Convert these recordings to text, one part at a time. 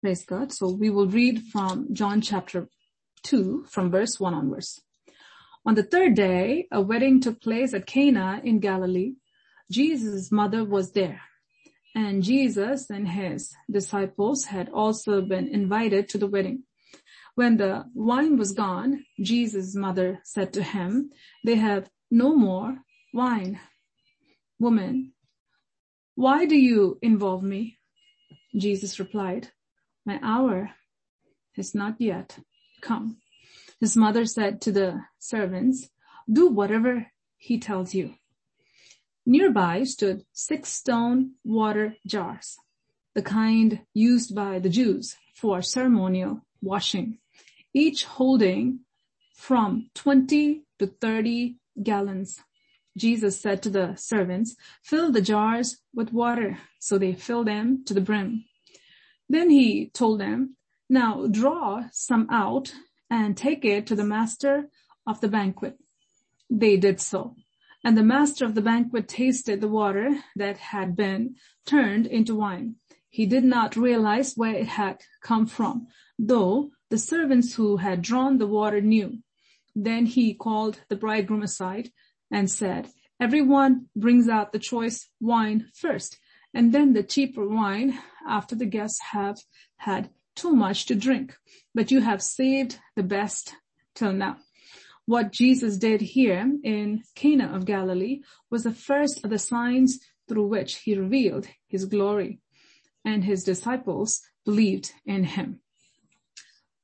Praise God. So we will read from John chapter 2 from verse 1 onwards. On the third day, a wedding took place at Cana in Galilee. Jesus' mother was there, and Jesus and his disciples had also been invited to the wedding. When the wine was gone, Jesus' mother said to him, "They have no more wine." "Woman, why do you involve me?" Jesus replied, "My hour is not yet come." His mother said to the servants, "Do whatever he tells you." Nearby stood 6 stone water jars, the kind used by the Jews for ceremonial washing, each holding from 20 to 30 gallons. Jesus said to the servants, "Fill the jars with water." So they filled them to the brim. Then he told them, "Now draw some out and take it to the master of the banquet." They did so. And the master of the banquet tasted the water that had been turned into wine. He did not realize where it had come from, though the servants who had drawn the water knew. Then he called the bridegroom aside and said, "Everyone brings out the choice wine first, and then the cheaper wine after the guests have had too much to drink. But you have saved the best till now." What Jesus did here in Cana of Galilee was the first of the signs through which he revealed his glory, and his disciples believed in him.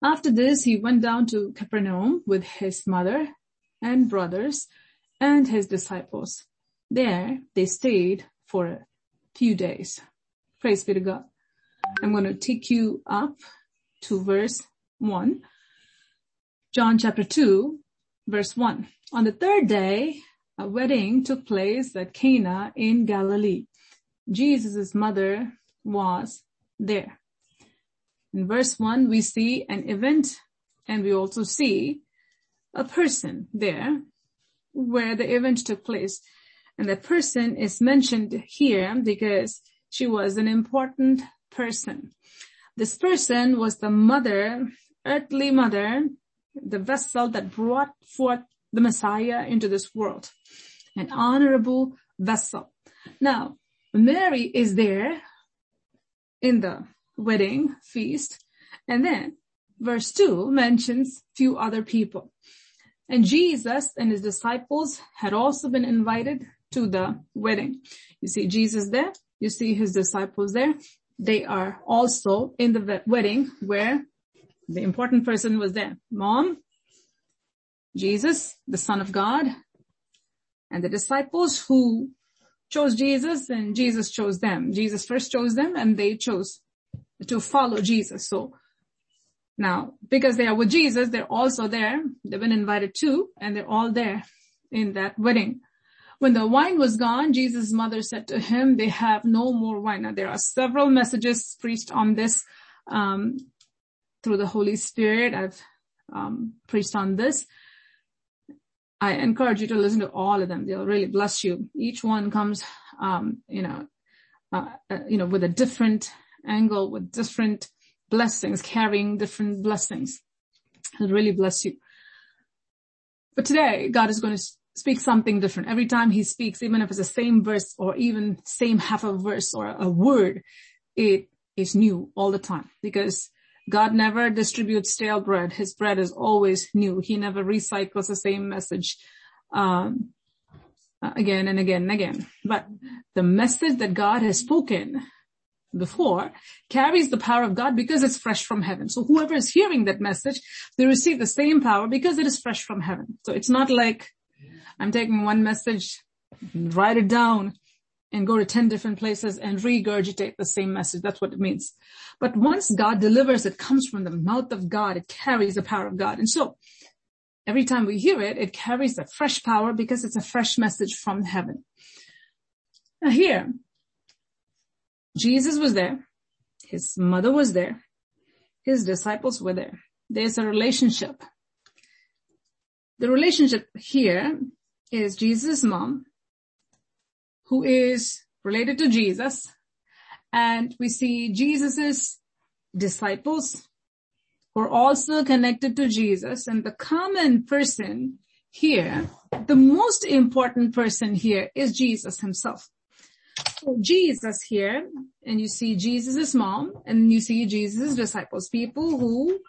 After this, he went down to Capernaum with his mother and brothers and his disciples. There they stayed for a few days. Praise be to God. I'm going to take you up to verse 1. John chapter 2, verse 1. On the third day, a wedding took place at Cana in Galilee. Jesus' mother was there. In verse 1, we see an event, and we also see a person there where the event took place. And that person is mentioned here because she was an important person. This person was the mother, earthly mother, the vessel that brought forth the Messiah into this world, an honorable vessel. Now, Mary is there in the wedding feast, and then verse 2 mentions few other people. And Jesus and his disciples had also been invited to the wedding. You see Jesus there, you see his disciples there. They are also in the wedding where the important person was there. Mom, Jesus, the Son of God, and the disciples who chose Jesus, and Jesus chose them. Jesus first chose them, and they chose to follow Jesus. So now, because they are with Jesus, they're also there. They've been invited too, and they're all there in that wedding. When the wine was gone, Jesus' mother said to him, "They have no more wine." Now, there are several messages preached on this through the Holy Spirit. I've preached on this. I encourage you to listen to all of them. They'll really bless you. Each one comes, with a different angle, with different blessings, carrying different blessings. It'll really bless you. But today, God is going to speak something different. Every time he speaks, even if it's the same verse or even same half a verse or a word, it is new all the time, because God never distributes stale bread. His bread is always new. He never recycles the same message again and again and again. But the message that God has spoken before carries the power of God because it's fresh from heaven. So whoever is hearing that message, they receive the same power because it is fresh from heaven. So it's not like I'm taking one message, write it down, and go to 10 different places and regurgitate the same message. That's what it means. But once God delivers, it comes from the mouth of God. It carries the power of God. And so every time we hear it, it carries the fresh power because it's a fresh message from heaven. Now here, Jesus was there, his mother was there, his disciples were there. There's a relationship. The relationship here is Jesus' mom, who is related to Jesus, and we see Jesus' disciples were also connected to Jesus. And the common person here, the most important person here is Jesus himself. So Jesus here, and you see Jesus' mom, and you see Jesus' disciples, people who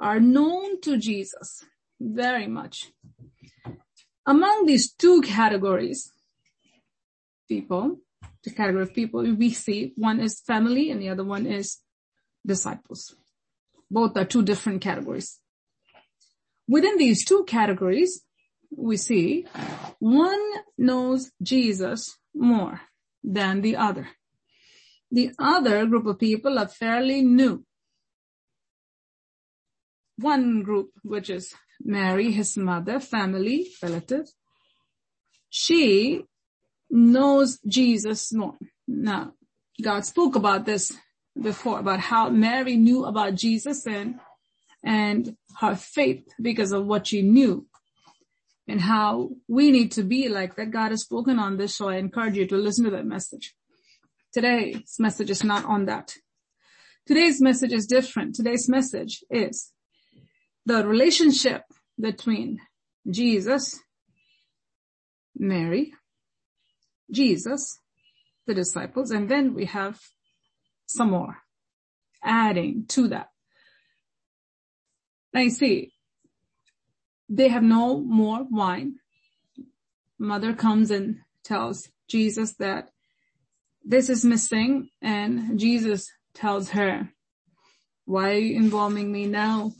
are known to Jesus very much. Among these two categories, the category of people we see, one is family and the other one is disciples. Both are two different categories. Within these two categories, we see one knows Jesus more than the other. The other group of people are fairly new. One group, which is Mary, his mother, family, relative, she knows Jesus more. Now, God spoke about this before, about how Mary knew about Jesus and her faith because of what she knew, and how we need to be like that. God has spoken on this, so I encourage you to listen to that message. Today's message is not on that. Today's message is different. Today's message is the relationship between Jesus, Mary, Jesus, the disciples, and then we have some more adding to that. I see. They have no more wine. Mother comes and tells Jesus that this is missing, and Jesus tells her, why are you involving me now?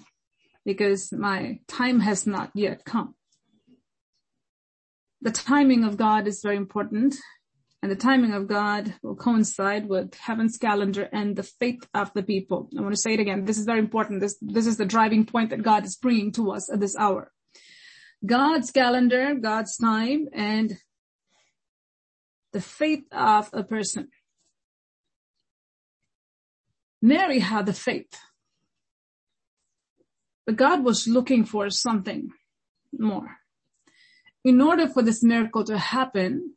Because my time has not yet come. The timing of God is very important, and the timing of God will coincide with heaven's calendar and the faith of the people. I want to say it again. This is very important. This is the driving point that God is bringing to us at this hour. God's calendar, God's time, and the faith of a person. Mary had the faith, but God was looking for something more. In order for this miracle to happen,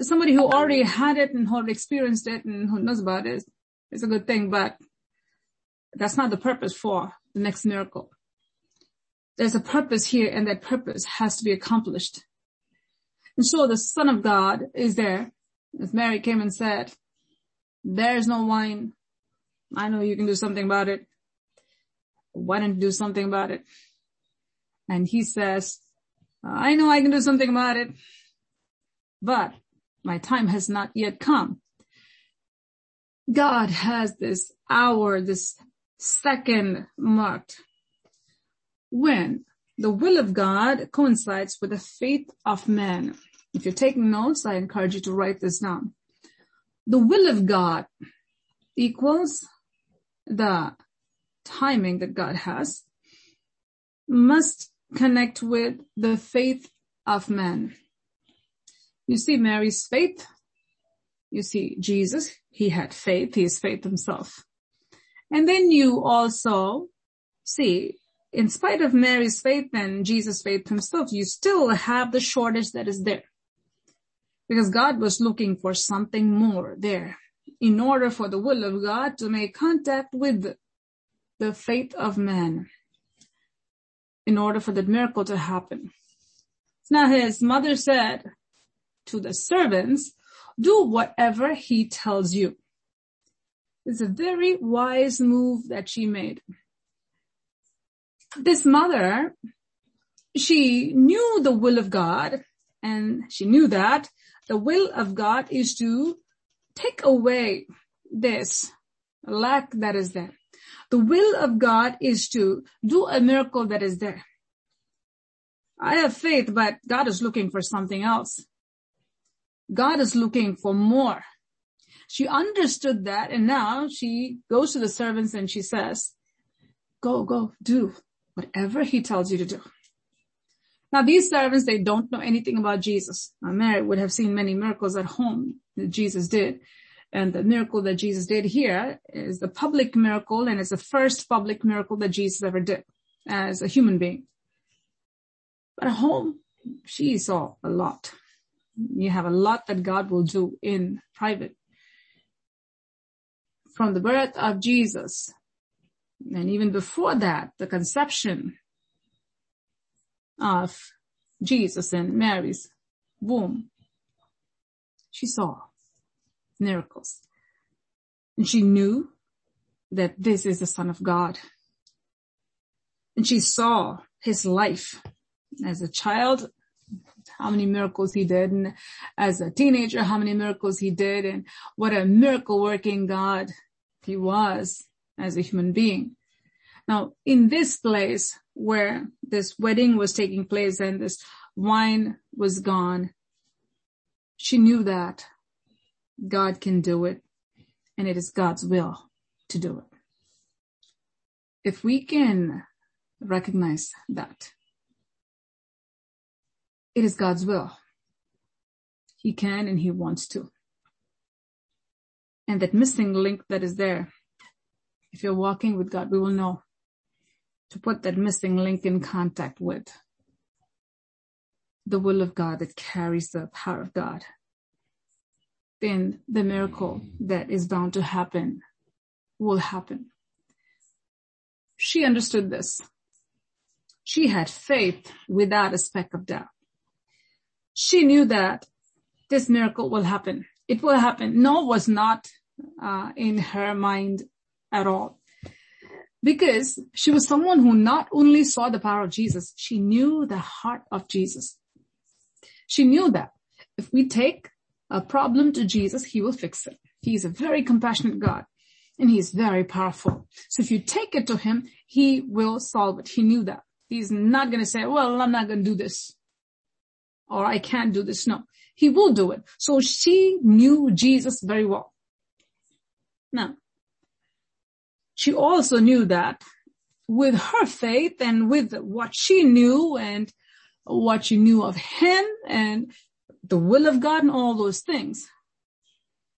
somebody who already had it and who already experienced it and who knows about it, it's a good thing, but that's not the purpose for the next miracle. There's a purpose here, and that purpose has to be accomplished. And so the Son of God is there. As Mary came and said, there's no wine. I know you can do something about it. Why don't you do something about it? And he says, I know I can do something about it, but my time has not yet come. God has this hour, this second marked, when the will of God coincides with the faith of man. If you're taking notes, I encourage you to write this down. The will of God equals the timing that God has must connect with the faith of man. You see Mary's faith. You see Jesus. He had faith. He is faith himself. And then you also see, in spite of Mary's faith and Jesus' faith himself, you still have the shortage that is there. Because God was looking for something more there in order for the will of God to make contact with the faith of man, in order for that miracle to happen. Now his mother said to the servants, do whatever he tells you. It's a very wise move that she made. This mother, she knew the will of God, and she knew that the will of God is to take away this lack that is there. The will of God is to do a miracle that is there. I have faith, but God is looking for something else. God is looking for more. She understood that, and now she goes to the servants and she says, go, do whatever he tells you to do. Now these servants, they don't know anything about Jesus. Now, Mary would have seen many miracles at home that Jesus did. And the miracle that Jesus did here is the public miracle, and it's the first public miracle that Jesus ever did as a human being. But at home, she saw a lot. You have a lot that God will do in private. from the birth of Jesus, and even before that, the conception of Jesus in Mary's womb, she saw miracles. And she knew that this is the Son of God. And she saw his life as a child, how many miracles he did, and as a teenager, how many miracles he did, and what a miracle-working God he was as a human being. Now, in this place where this wedding was taking place and this wine was gone, she knew that God can do it, and it is God's will to do it. If we can recognize that, it is God's will. He can and he wants to. And that missing link that is there, if you're walking with God, we will know to put that missing link in contact with the will of God that carries the power of God. Then the miracle that is bound to happen will happen. She understood this. She had faith without a speck of doubt. She knew that this miracle will happen. It will happen. No was not in her mind at all, because she was someone who not only saw the power of Jesus, she knew the heart of Jesus. She knew that if we take a problem to Jesus, he will fix it. He is a very compassionate God, and he is very powerful. So if you take it to him, he will solve it. He knew that. He's not going to say, well, I'm not going to do this, or I can't do this. No, he will do it. So she knew Jesus very well. Now, she also knew that with her faith and with what she knew and what she knew of him and the will of God and all those things,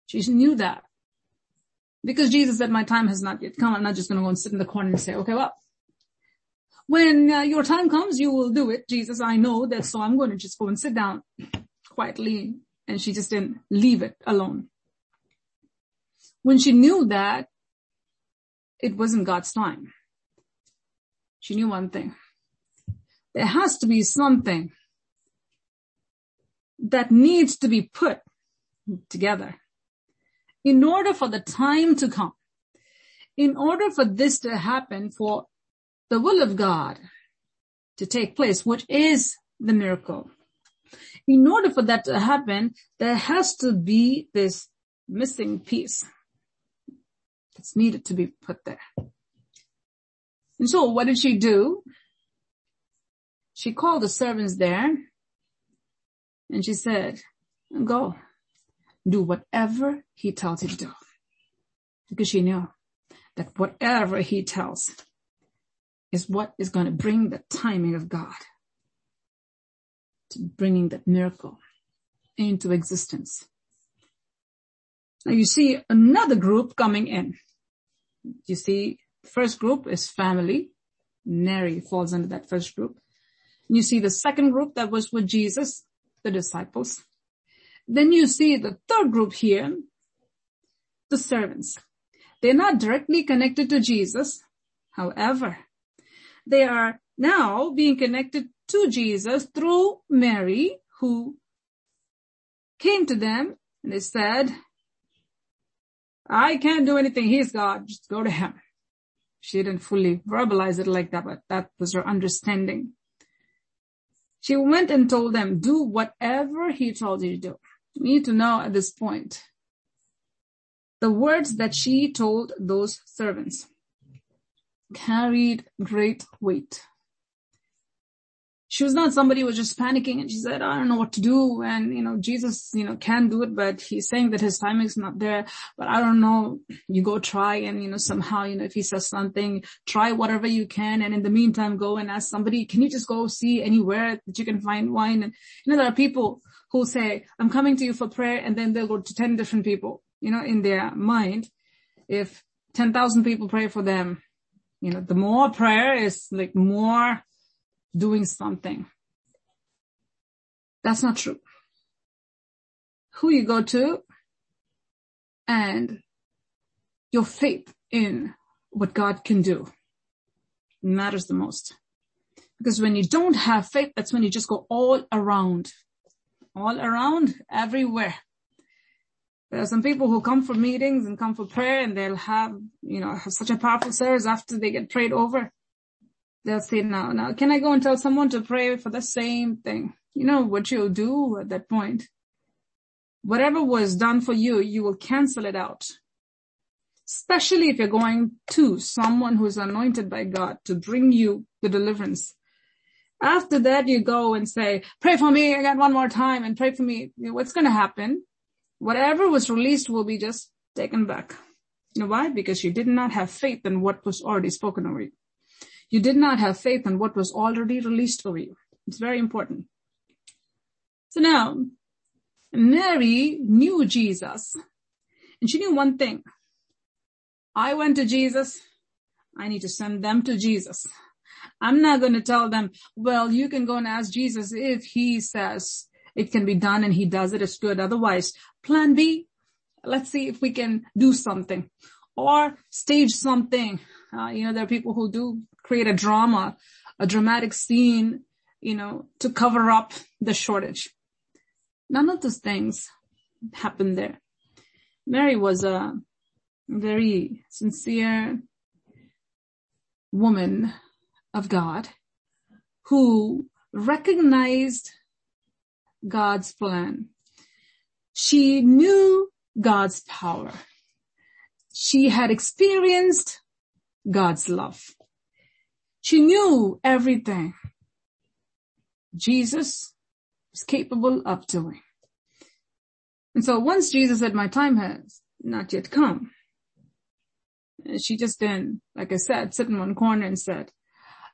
she knew that. Because Jesus said, my time has not yet come. I'm not just going to go and sit in the corner and say, okay, well, when your time comes, you will do it. Jesus, I know that, so I'm going to just go and sit down quietly. And she just didn't leave it alone. When she knew that it wasn't God's time, she knew one thing. There has to be something that needs to be put together in order for the time to come, in order for this to happen, for the will of God to take place, which is the miracle. In order for that to happen, there has to be this missing piece that's needed to be put there. And so what did she do? She called the servants there and she said, go, do whatever he tells you to do. Because she knew that whatever he tells is what is going to bring the timing of God to bringing that miracle into existence. Now you see another group coming in. You see, the first group is family. Mary falls under that first group. And you see the second group that was with Jesus, the disciples. Then you see the third group here, the servants. They're not directly connected to Jesus. However, they are now being connected to Jesus through Mary, who came to them and they said, I can't do anything. He's God. Just go to him. She didn't fully verbalize it like that, but that was her understanding. She went and told them, do whatever he told you to do. We need to know at this point the words that she told those servants carried great weight. She was not somebody who was just panicking and she said, I don't know what to do. And, Jesus, can do it, but he's saying that his timing is not there. But I don't know. You go try and, somehow, if he says something, try whatever you can. And in the meantime, go and ask somebody, can you just go see anywhere that you can find wine? And, there are people who say, I'm coming to you for prayer. And then they'll go to 10 different people, in their mind. If 10,000 people pray for them, the more prayer is like more doing something. That's not true. Who you go to and your faith in what God can do matters the most. Because when you don't have faith, that's when you just go all around, everywhere. There are some people who come for meetings and come for prayer, and they'll have such a powerful service. After they get prayed over, they'll say, now, can I go and tell someone to pray for the same thing? You know what you'll do at that point? Whatever was done for you, you will cancel it out. Especially if you're going to someone who's anointed by God to bring you the deliverance. After that, you go and say, pray for me again one more time and pray for me. What's going to happen? Whatever was released will be just taken back. You know why? Because you did not have faith in what was already spoken over you. You did not have faith in what was already released over you. It's very important. So now, Mary knew Jesus, and she knew one thing. I went to Jesus. I need to send them to Jesus. I'm not going to tell them, well, you can go and ask Jesus if he says it can be done and he does it, it's good. Otherwise, plan B, let's see if we can do something or stage something. There are people who do create a drama, a dramatic scene, to cover up the shortage. None of those things happened there. Mary was a very sincere woman of God who recognized God's plan. She knew God's power. She had experienced God's love. She knew everything Jesus was capable of doing. And so once Jesus said, my time has not yet come, she just didn't, like I said, sit in one corner and said,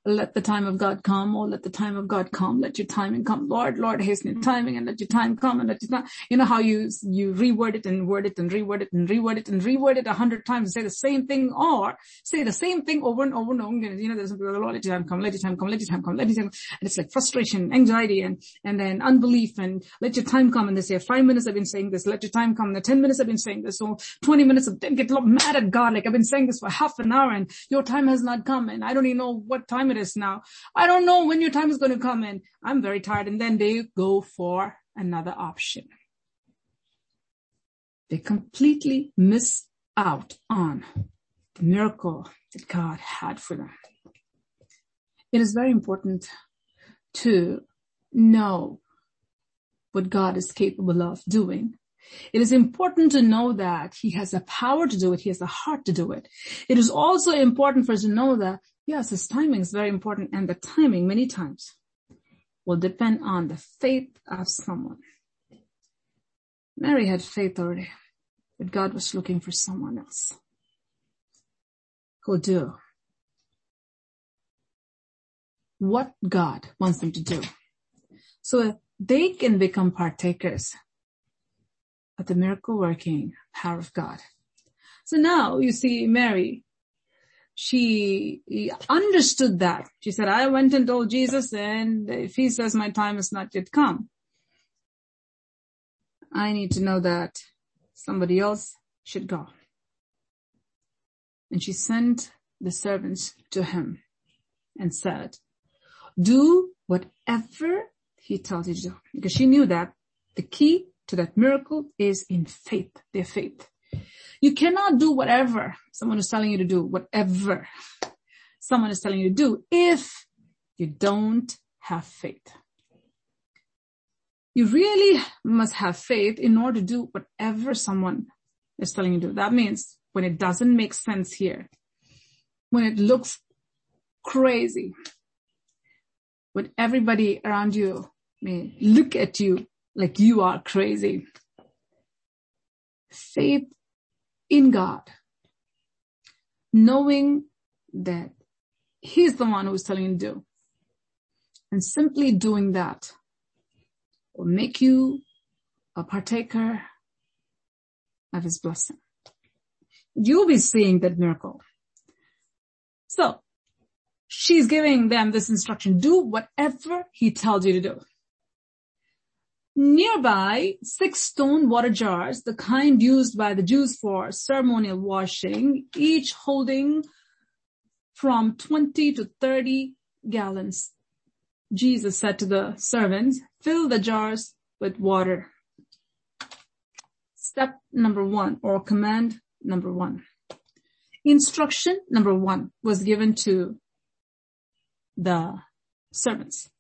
let the time of God come. Oh, let the time of God come. Let your timing come. Lord, hasten your timing and let your time come and let your time. You know how you reword it and word it and reword it and reword it and reword it 100 times and say the same thing or say the same thing over and over and over again. You know, there's something like, Lord, let your time come. Let your time come. Let your time come. Let your time come. And it's like frustration, anxiety, and then unbelief and let your time come. And they say, 5 minutes I've been saying this. Let your time come. And 10 minutes I've been saying this. So 20 minutes of then get mad at God. Like I've been saying this for half an hour and your time has not come. And I don't even know what time it is now. I don't know when your time is going to come in. I'm very tired. And then they go for another option. They completely miss out on the miracle that God had for them. It is very important to know what God is capable of doing. It is important to know that he has the power to do it. He has the heart to do it. It is also important for us to know that, yes, his timing is very important, and the timing many times will depend on the faith of someone. Mary had faith already, but God was looking for someone else who will do what God wants them to do so that they can become partakers of the miracle-working power of God. So now you see Mary. She understood that. She said, I went and told Jesus, and if he says my time has not yet come, I need to know that somebody else should go. And she sent the servants to him and said, do whatever he tells you to do. Because she knew that the key to that miracle is in faith, their faith. You cannot do whatever someone is telling you to do, whatever someone is telling you to do, if you don't have faith. You really must have faith in order to do whatever someone is telling you to do. That means when it doesn't make sense here, when it looks crazy, when everybody around you may look at you like you are crazy. Faith in God, knowing that he's the one who's telling you to do. And simply doing that will make you a partaker of his blessing. You'll be seeing that miracle. So she's giving them this instruction. Do whatever he tells you to do. Nearby, 6 stone water jars, the kind used by the Jews for ceremonial washing, each holding from 20 to 30 gallons. Jesus said to the servants, fill the jars with water. Step number one, or command number one. Instruction number one was given to the servants.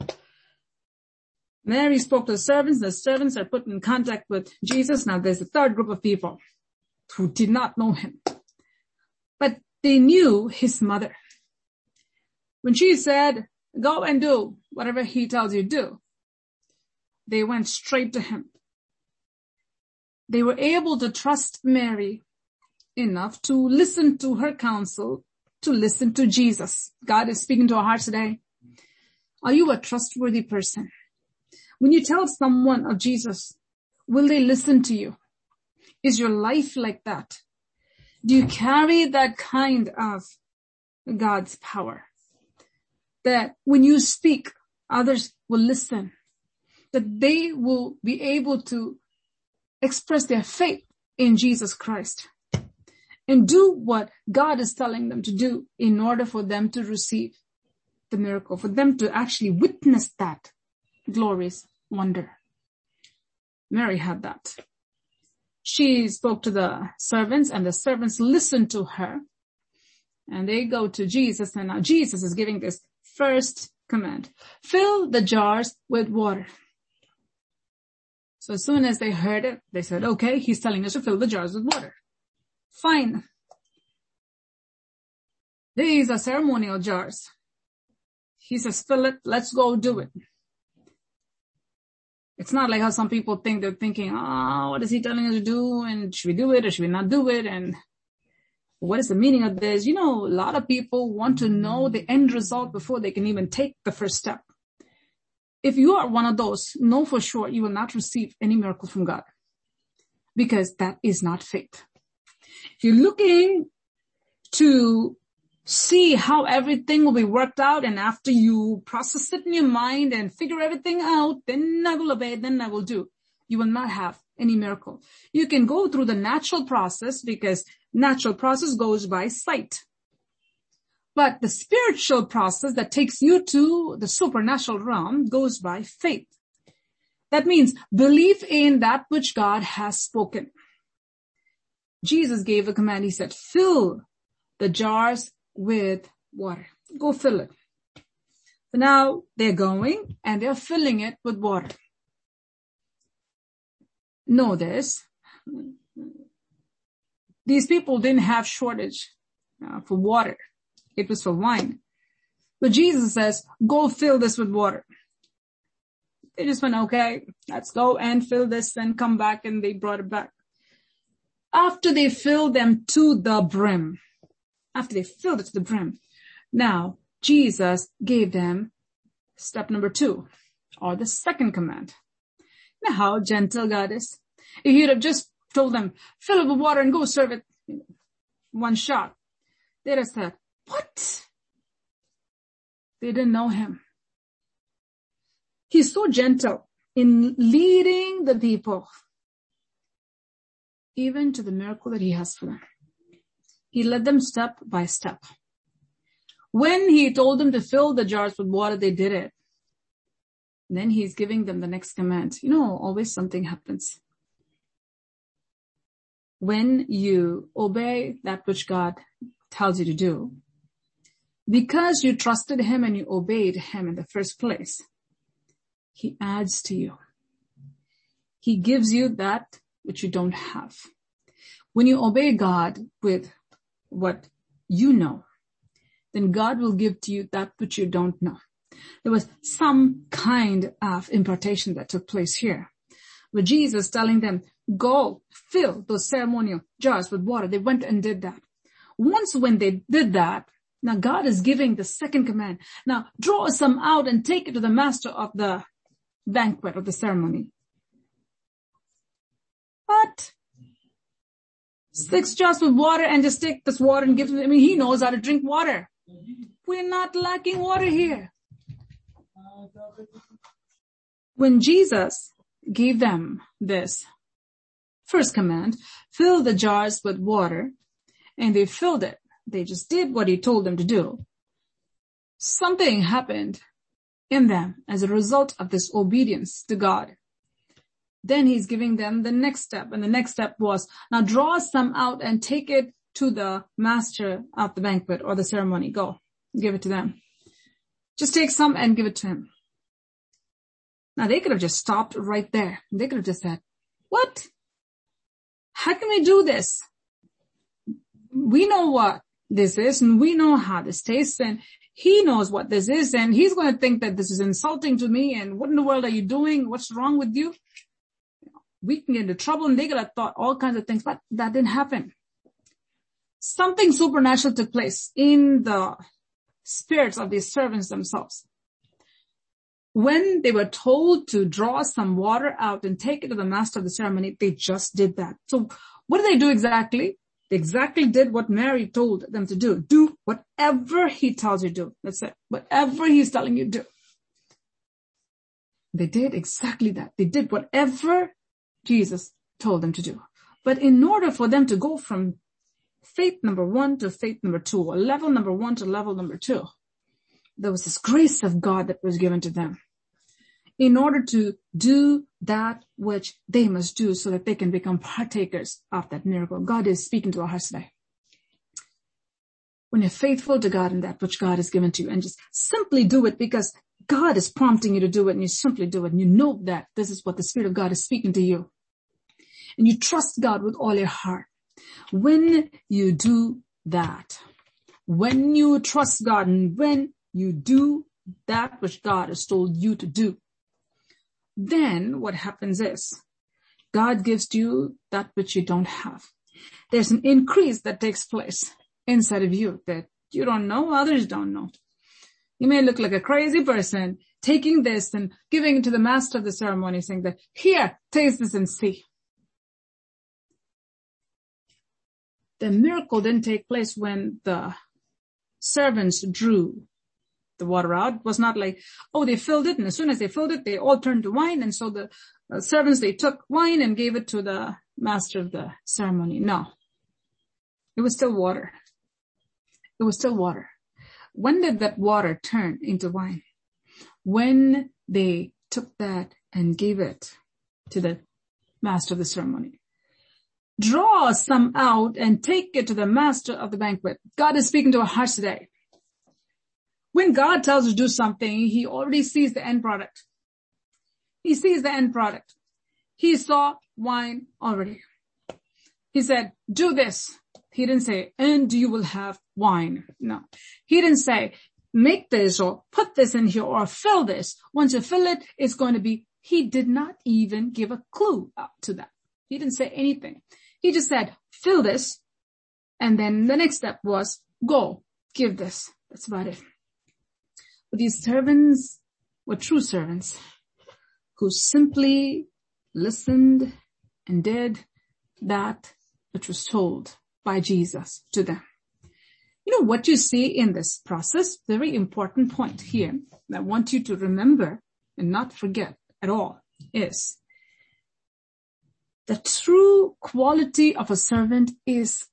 Mary spoke to the servants. The servants are put in contact with Jesus. Now there's a third group of people who did not know him, but they knew his mother. When she said, go and do whatever he tells you to do, they went straight to him. They were able to trust Mary enough to listen to her counsel, to listen to Jesus. God is speaking to our hearts today. Are you a trustworthy person? When you tell someone of Jesus, will they listen to you? Is your life like that? Do you carry that kind of God's power? That when you speak, others will listen. That they will be able to express their faith in Jesus Christ and do what God is telling them to do in order for them to receive the miracle, for them to actually witness that glorious wonder. Mary had that. She spoke to the servants, and the servants listened to her, and they go to Jesus, and now Jesus is giving this first command. Fill the jars with water. So as soon as they heard it, they said, okay, he's telling us to fill the jars with water. Fine. These are ceremonial jars. He says, fill it, let's go do it. It's not like how some people think. They're thinking, oh, what is he telling us to do? And should we do it or should we not do it? And what is the meaning of this? You know, a lot of people want to know the end result before they can even take the first step. If you are one of those, know for sure you will not receive any miracle from God, because that is not faith. If you're looking to see how everything will be worked out, and after you process it in your mind and figure everything out, then I will obey, then I will do, you will not have any miracle. You can go through the natural process, because natural process goes by sight. But the spiritual process that takes you to the supernatural realm goes by faith. That means belief in that which God has spoken. Jesus gave a command. He said, fill the jars with water. Go fill it. So now they're going and they're filling it with water. Know this. These people didn't have shortage for water. It was for wine. But Jesus says, go fill this with water. They just went, okay, let's go and fill this and come back. And they brought it back. After they filled them to the brim. After they filled it to the brim. Now, Jesus gave them step number two, or the second command. Now, how gentle God is. If he would have just told them, fill it with water and go serve it one shot, they just said, what? They didn't know him. He's so gentle in leading the people, even to the miracle that he has for them. He led them step by step. When he told them to fill the jars with water, they did it. And then he's giving them the next command. You know, always something happens. When you obey that which God tells you to do, because you trusted him and you obeyed him in the first place, he adds to you. He gives you that which you don't have. When you obey God with what you know, then God will give to you that which you don't know. There was some kind of impartation that took place here, with Jesus telling them, go fill those ceremonial jars with water. They went and did that. Once when they did that, now God is giving the second command. Now draw some out and take it to the master of the banquet, of the ceremony. But 6 jars with water, and just take this water and give them. I mean, he knows how to drink water. We're not lacking water here. When Jesus gave them this first command, fill the jars with water, and they filled it. They just did what he told them to do. Something happened in them as a result of this obedience to God. Then he's giving them the next step, and the next step was, now draw some out and take it to the master of the banquet or the ceremony. Go, give it to them. Just take some and give it to him. Now they could have just stopped right there. They could have just said, what? How can we do this? We know what this is, and we know how this tastes, and he knows what this is, and he's going to think that this is insulting to me, and what in the world are you doing? What's wrong with you? We can get into trouble, and they could have thought all kinds of things, but that didn't happen. Something supernatural took place in the spirits of these servants themselves. When they were told to draw some water out and take it to the master of the ceremony, they just did that. So what did they do exactly? They exactly did what Mary told them to do. Do whatever he tells you to do. That's it. Whatever he's telling you to do. They did exactly that. They did whatever Jesus told them to do. But in order for them to go from faith number one to faith number two, or level number one to level number two, there was this grace of God that was given to them in order to do that which they must do so that they can become partakers of that miracle. God is speaking to our hearts today. When you're faithful to God in that which God has given to you, and just simply do it because God is prompting you to do it, and you simply do it, and you know that this is what the Spirit of God is speaking to you. And you trust God with all your heart. When you do that, when you trust God, and when you do that which God has told you to do, then what happens is God gives to you that which you don't have. There's an increase that takes place inside of you that you don't know, others don't know. You may look like a crazy person taking this and giving it to the master of the ceremony, saying that, here, taste this and see. The miracle didn't take place when the servants drew the water out. It was not like, oh, they filled it, and as soon as they filled it, they all turned to wine, and so the servants, they took wine and gave it to the master of the ceremony. No. It was still water. It was still water. When did that water turn into wine? When they took that and gave it to the master of the ceremony. Draw some out and take it to the master of the banquet. God is speaking to our hearts today. When God tells us to do something, he already sees the end product. He sees the end product. He saw wine already. He said, do this. He didn't say, and you will have wine. No. He didn't say, make this or put this in here or fill this. Once you fill it, it's going to be. He did not even give a clue to that. He didn't say anything. He just said, fill this. And then the next step was, go, give this. That's about it. But these servants were true servants who simply listened and did that which was told by Jesus to them. You know what you see in this process? Very important point here that I want you to remember and not forget at all is the true quality of a servant is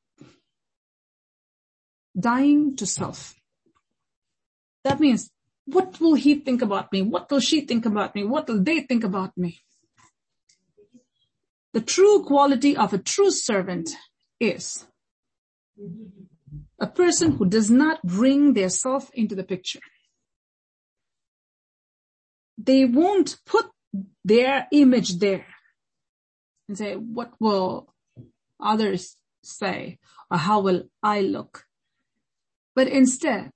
dying to self. That means, what will he think about me? What will she think about me? What will they think about me? The true quality of a true servant is a person who does not bring their self into the picture. They won't put their image there and say, what will others say? Or how will I look? But instead,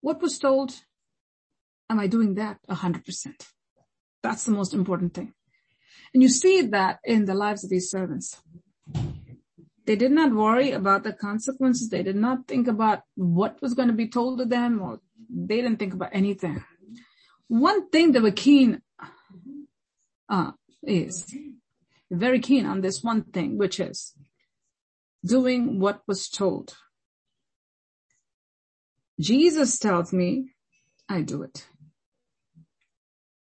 what was told? Am I doing that 100%? That's the most important thing. And you see that in the lives of these servants. They did not worry about the consequences. They did not think about what was going to be told to them, or they didn't think about anything. One thing they were keen is very keen on this one thing, which is doing what was told. Jesus tells me, I do it.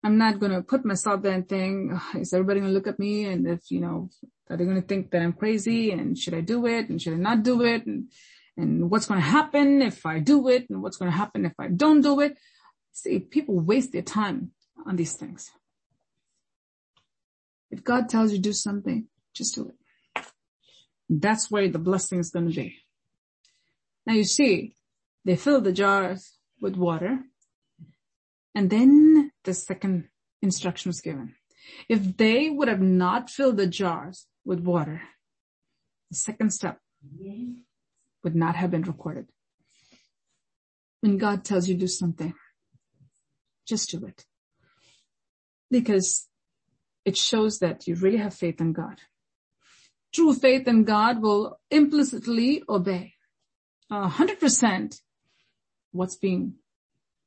I'm not going to put myself there and think, is everybody going to look at me? And if, you know, are they going to think that I'm crazy? And should I do it? And should I not do it? And what's going to happen if I do it? And what's going to happen if I don't do it? See, people waste their time on these things. If God tells you to do something, just do it. That's where the blessing is going to be. Now you see, they fill the jars with water. And then the second instruction was given. If they would have not filled the jars with water, the second step would not have been recorded. When God tells you to do something, just do it. Because it shows that you really have faith in God. True faith in God will implicitly obey 100% what's being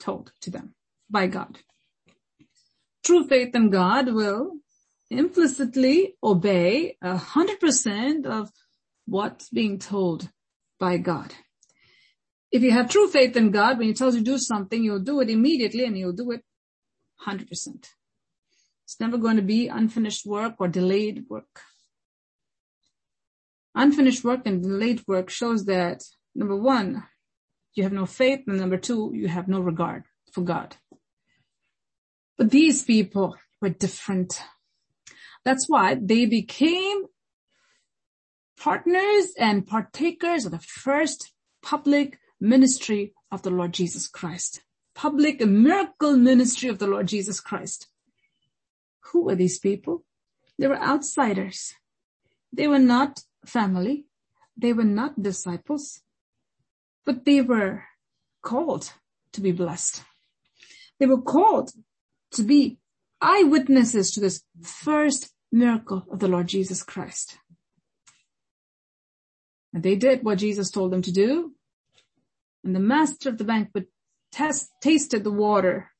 told to them by God. True faith in God will implicitly obey 100% of what's being told by God. If you have true faith in God, when He tells you to do something, you'll do it immediately and you'll do it 100%. It's never going to be unfinished work or delayed work. Unfinished work and delayed work shows that, number one, you have no faith, and number two, you have no regard for God. But these people were different. That's why they became partners and partakers of the first public ministry of the Lord Jesus Christ. Public miracle ministry of the Lord Jesus Christ. Who were these people? They were outsiders. They were not family. They were not disciples. But they were called to be blessed. They were called to be eyewitnesses to this first miracle of the Lord Jesus Christ. And they did what Jesus told them to do. And the master of the banquet tasted the water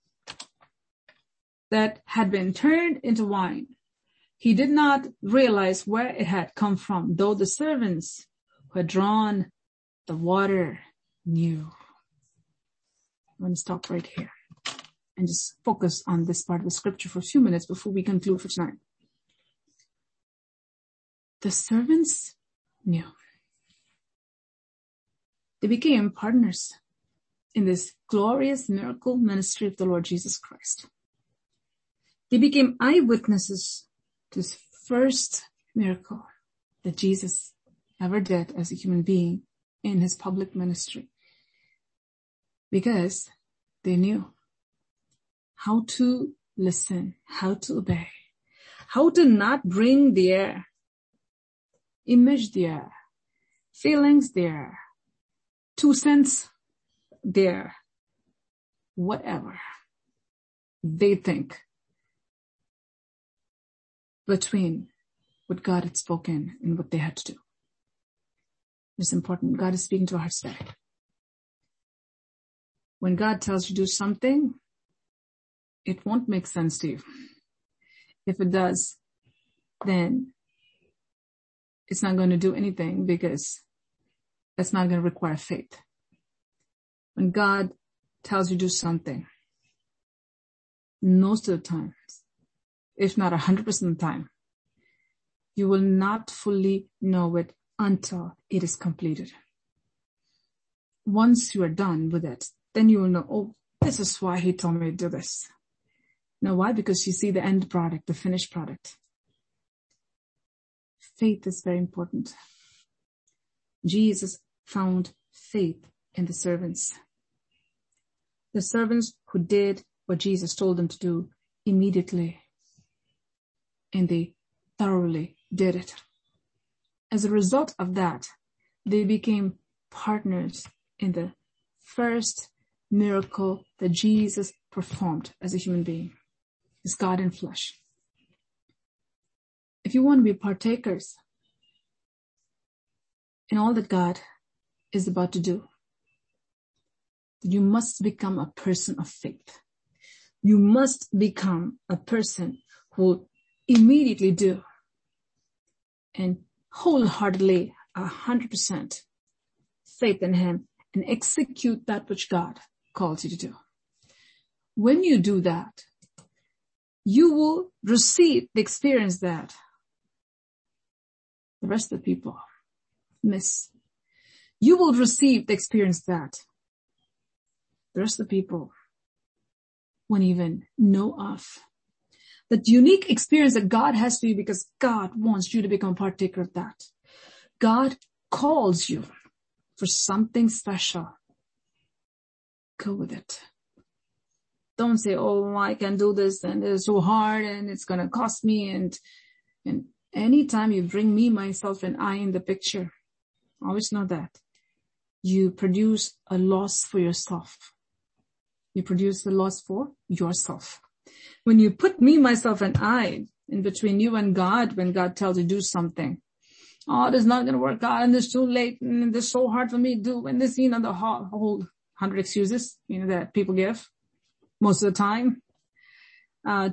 that had been turned into wine. He did not realize where it had come from, though the servants who had drawn the water knew. I'm going to stop right here and just focus on this part of the scripture for a few minutes before we conclude for tonight. The servants knew. They became partners in this glorious miracle ministry of the Lord Jesus Christ. They became eyewitnesses to this first miracle that Jesus ever did as a human being in his public ministry, because they knew how to listen, how to obey, how to not bring their image, their feelings, their 2 cents, their whatever they think between what God had spoken and what they had to do. It's important. God is speaking to our hearts today. When God tells you to do something, it won't make sense to you. If it does, then it's not going to do anything, because that's not going to require faith. When God tells you to do something, most of the time, if not 100% of the time, you will not fully know it until it is completed. Once you are done with it, then you will know, oh, this is why He told me to do this. Now, why? Because you see the end product, the finished product. Faith is very important. Jesus found faith in the servants. The servants who did what Jesus told them to do immediately. And they thoroughly did it. As a result of that, they became partners in the first miracle that Jesus performed as a human being, is God in flesh. If you want to be partakers in all that God is about to do, then you must become a person of faith. You must become a person who will immediately do and wholeheartedly, 100% faith in Him, and execute that which God calls you to do. When you do that, you will receive the experience that the rest of the people miss. You will receive the experience that the rest of the people won't even know of. That unique experience that God has for you, because God wants you to become a partaker of that. God calls you for something special. Go with it. Don't say, oh, I can do this and it's so hard and it's going to cost me. And anytime you bring me, myself, and I in the picture, always know that you produce a loss for yourself. You produce the loss for yourself. When you put me, myself, and I in between you and God, when God tells you do something, oh, this is not going to work out, and it's too late, and it's so hard for me to do, and this, the whole 100 excuses, that people give most of the time,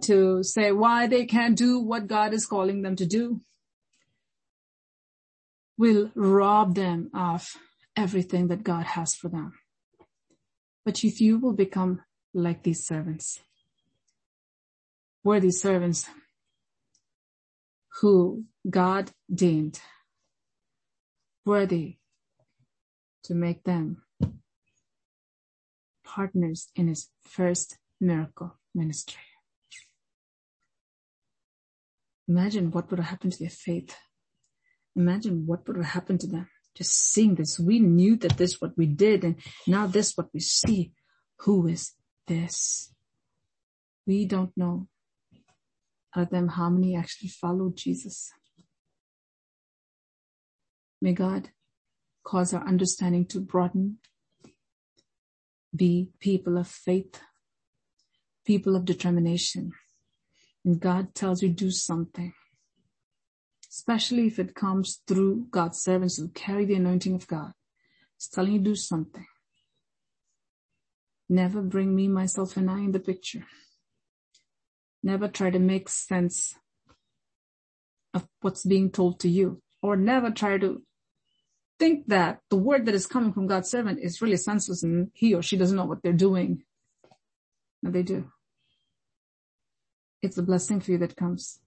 to say why they can't do what God is calling them to do, will rob them of everything that God has for them. But if you will become like these servants, worthy servants who God deemed worthy to make them partners in his first miracle ministry. Imagine what would have happened to their faith. Imagine what would have happened to them. Just seeing this, we knew that this is what we did, and now this is what we see. Who is this? We don't know. Out of them, how many actually followed Jesus? May God cause our understanding to broaden. Be people of faith, people of determination. And God tells you do something, especially if it comes through God's servants who carry the anointing of God. It's telling you do something. Never bring me, myself, and I in the picture. Never try to make sense of what's being told to you, or never try to think that the word that is coming from God's servant is really senseless and he or she doesn't know what they're doing. No, they do. It's a blessing for you that comes.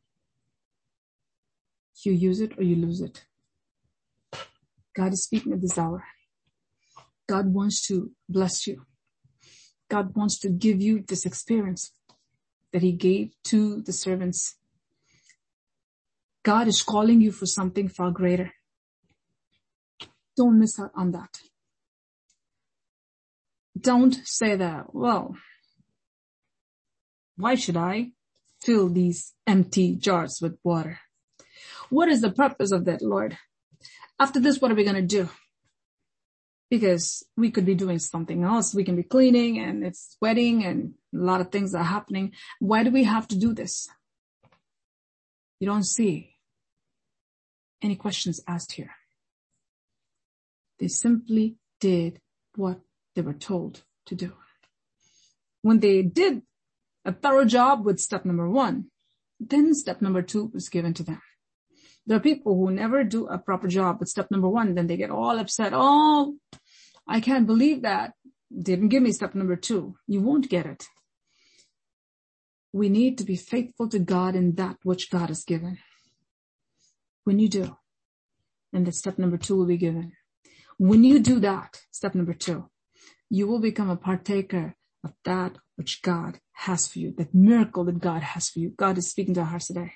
You use it or you lose it. God is speaking at this hour. God wants to bless you. God wants to give you this experience that he gave to the servants. God is calling you for something far greater. Don't miss out on that. Don't say that, well, why should I fill these empty jars with water? What is the purpose of that, Lord? After this, what are we going to do? Because we could be doing something else. We can be cleaning, and it's sweating, and a lot of things are happening. Why do we have to do this? You don't see any questions asked here. They simply did what they were told to do. When they did a thorough job with step number 1, then step number 2 was given to them. There are people who never do a proper job with step number 1, then they get all upset. Oh, I can't believe that. Didn't give me step number 2. You won't get it. We need to be faithful to God in that which God has given. When you do, then the step number 2 will be given. When you do that, step number 2, you will become a partaker of that which God has for you, that miracle that God has for you. God is speaking to our hearts today.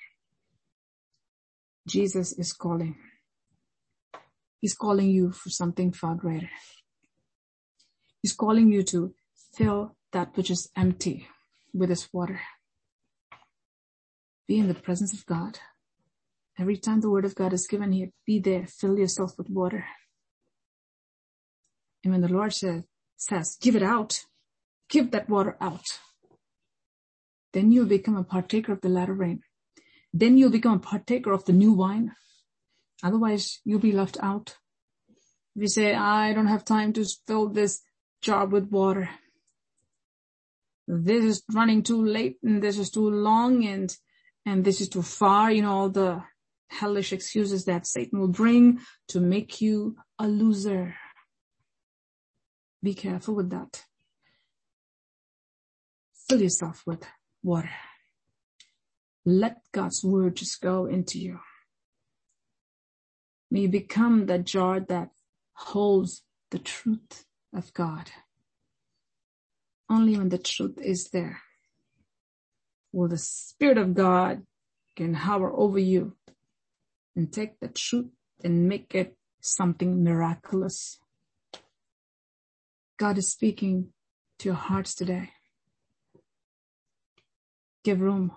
Jesus is calling. He's calling you for something far greater. He's calling you to fill that which is empty with his water. Be in the presence of God. Every time the word of God is given here, be there. Fill yourself with water. And when the Lord says, give it out, give that water out, then you'll become a partaker of the latter rain. Then you'll become a partaker of the new wine. Otherwise, you'll be left out. If you say, I don't have time to fill this jar with water. This is running too late, and this is too long, and this is too far. All the hellish excuses that Satan will bring to make you a loser. Be careful with that. Fill yourself with water. Let God's word just go into you. May you become that jar that holds the truth of God. Only when the truth is there will the Spirit of God can hover over you and take the truth and make it something miraculous. God is speaking to your hearts today. Give room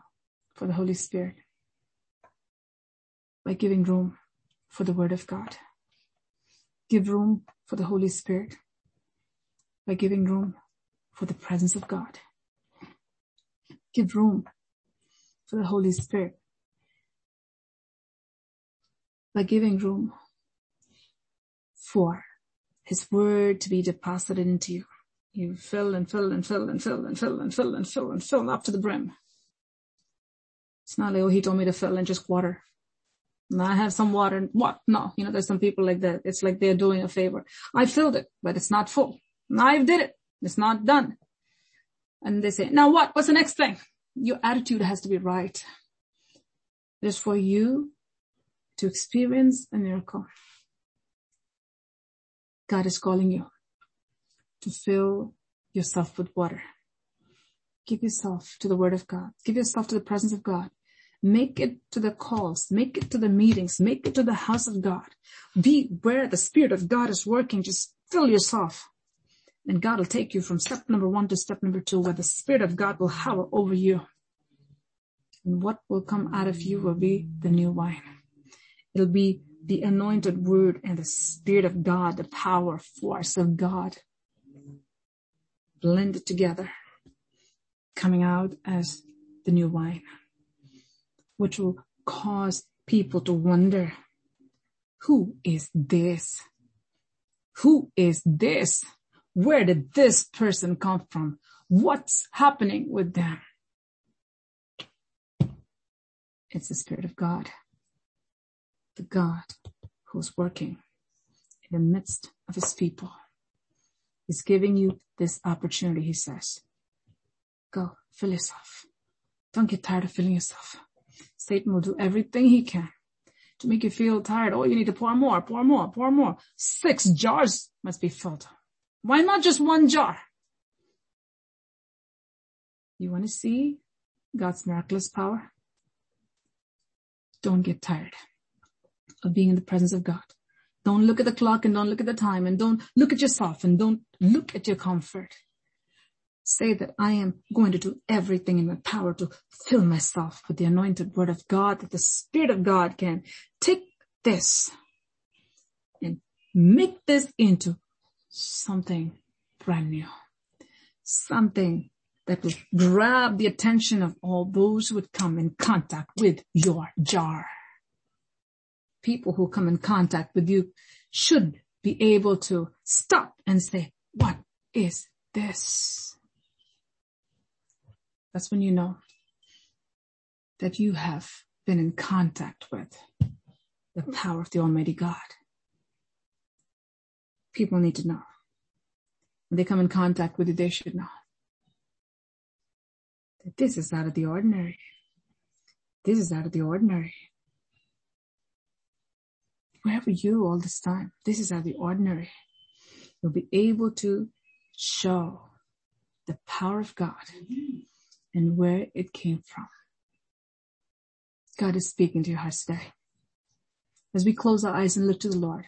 for the Holy Spirit by giving room for the Word of God. Give room for the Holy Spirit by giving room for the presence of God. Give room for the Holy Spirit by giving room for His word to be deposited into you. You fill and fill and fill and fill and fill and fill and fill and fill up to the brim. It's not like, oh, he told me to fill and just water. Now I have some water and what? No, there's some people like that. It's like they're doing a favor. I filled it, but it's not full. Now I did it. It's not done. And they say, now what? What's the next thing? Your attitude has to be right. It is for you to experience a miracle. God is calling you to fill yourself with water. Give yourself to the Word of God. Give yourself to the presence of God. Make it to the calls. Make it to the meetings. Make it to the house of God. Be where the Spirit of God is working. Just fill yourself. And God will take you from step number 1 to step number 2, where the Spirit of God will hover over you. And what will come out of you will be the new wine. It'll be the anointed word and the Spirit of God, the power, force of God, blended together, coming out as the new wine, which will cause people to wonder, who is this? Who is this? Where did this person come from? What's happening with them? It's the Spirit of God. The God who's working in the midst of His people. He's giving you this opportunity, He says. Go, fill yourself. Don't get tired of filling yourself. Satan will do everything he can to make you feel tired. Oh, you need to pour more, pour more, pour more. 6 jars must be filled. Why not just 1 jar? You want to see God's miraculous power? Don't get tired of being in the presence of God. Don't look at the clock and don't look at the time and don't look at yourself and don't look at your comfort. Say that I am going to do everything in my power to fill myself with the anointed Word of God, that the Spirit of God can take this and make this into something brand new, something that will grab the attention of all those who would come in contact with your jar. People who come in contact with you should be able to stop and say, what is this? That's when you know that you have been in contact with the power of the Almighty God. People need to know. When they come in contact with you, they should know that this is out of the ordinary. This is out of the ordinary. Where were you all this time? This is out of the ordinary. You'll be able to show the power of God and where it came from. God is speaking to your hearts today. As we close our eyes and look to the Lord,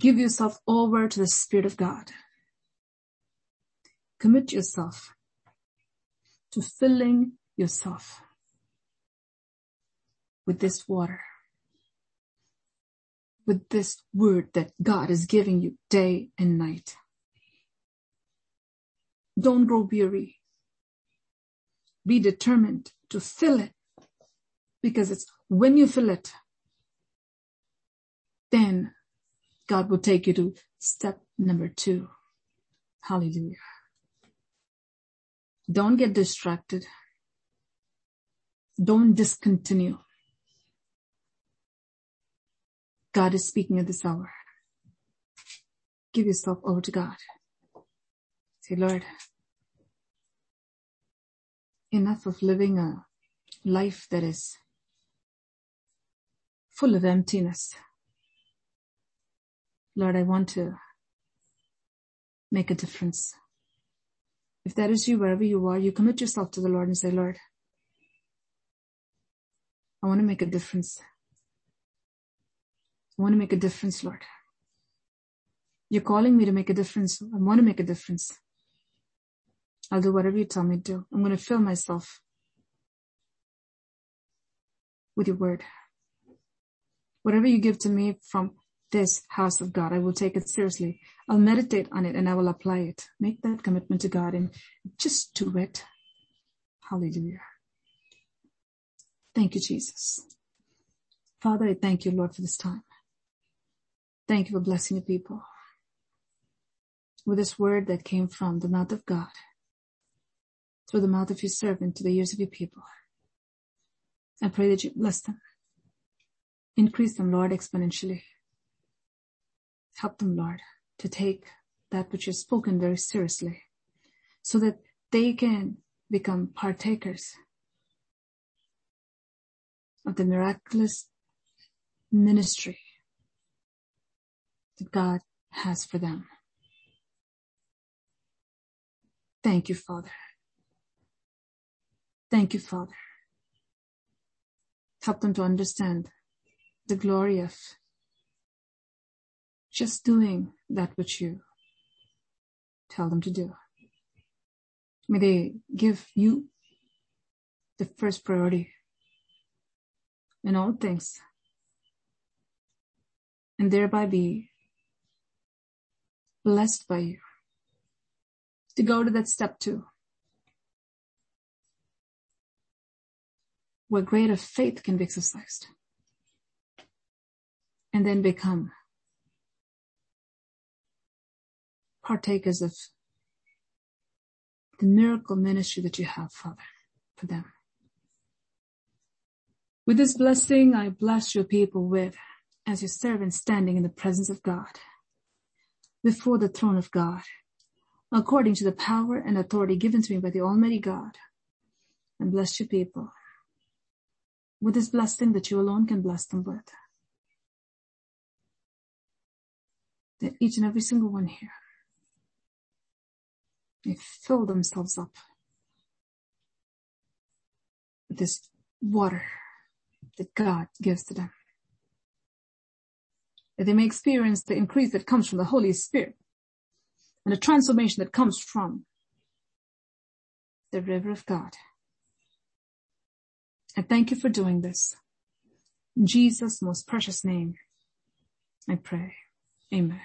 give yourself over to the Spirit of God. Commit yourself to filling yourself with this water, with this word that God is giving you day and night. Don't grow weary. Be determined to fill it, because it's when you fill it, then God will take you to step number 2. Hallelujah. Don't get distracted. Don't discontinue. God is speaking at this hour. Give yourself over to God. Say, Lord, enough of living a life that is full of emptiness. Lord, I want to make a difference. If that is you, wherever you are, you commit yourself to the Lord and say, Lord, I want to make a difference. I want to make a difference, Lord. You're calling me to make a difference. I want to make a difference. I'll do whatever you tell me to do. I'm going to fill myself with your word. Whatever you give to me from this house of God, I will take it seriously. I'll meditate on it and I will apply it. Make that commitment to God and just do it. Hallelujah. Thank you, Jesus. Father, I thank you, Lord, for this time. Thank you for blessing your people with this word that came from the mouth of God, through the mouth of your servant, to the ears of your people. I pray that you bless them. Increase them, Lord, exponentially. Help them, Lord, to take that which you've spoken very seriously so that they can become partakers of the miraculous ministry that God has for them. Thank you, Father. Thank you, Father. Help them to understand the glory of just doing that which you tell them to do. May they give you the first priority in all things, and thereby be blessed by you to go to that step 2, where greater faith can be exercised, and then become partakers of the miracle ministry that you have, Father, for them. With this blessing, I bless your people with, as your servants standing in the presence of God, before the throne of God, according to the power and authority given to me by the Almighty God, and bless your people with this blessing that you alone can bless them with. That each and every single one here, they fill themselves up with this water that God gives to them. That they may experience the increase that comes from the Holy Spirit and the transformation that comes from the river of God. I thank you for doing this. In Jesus' most precious name, I pray. Amen.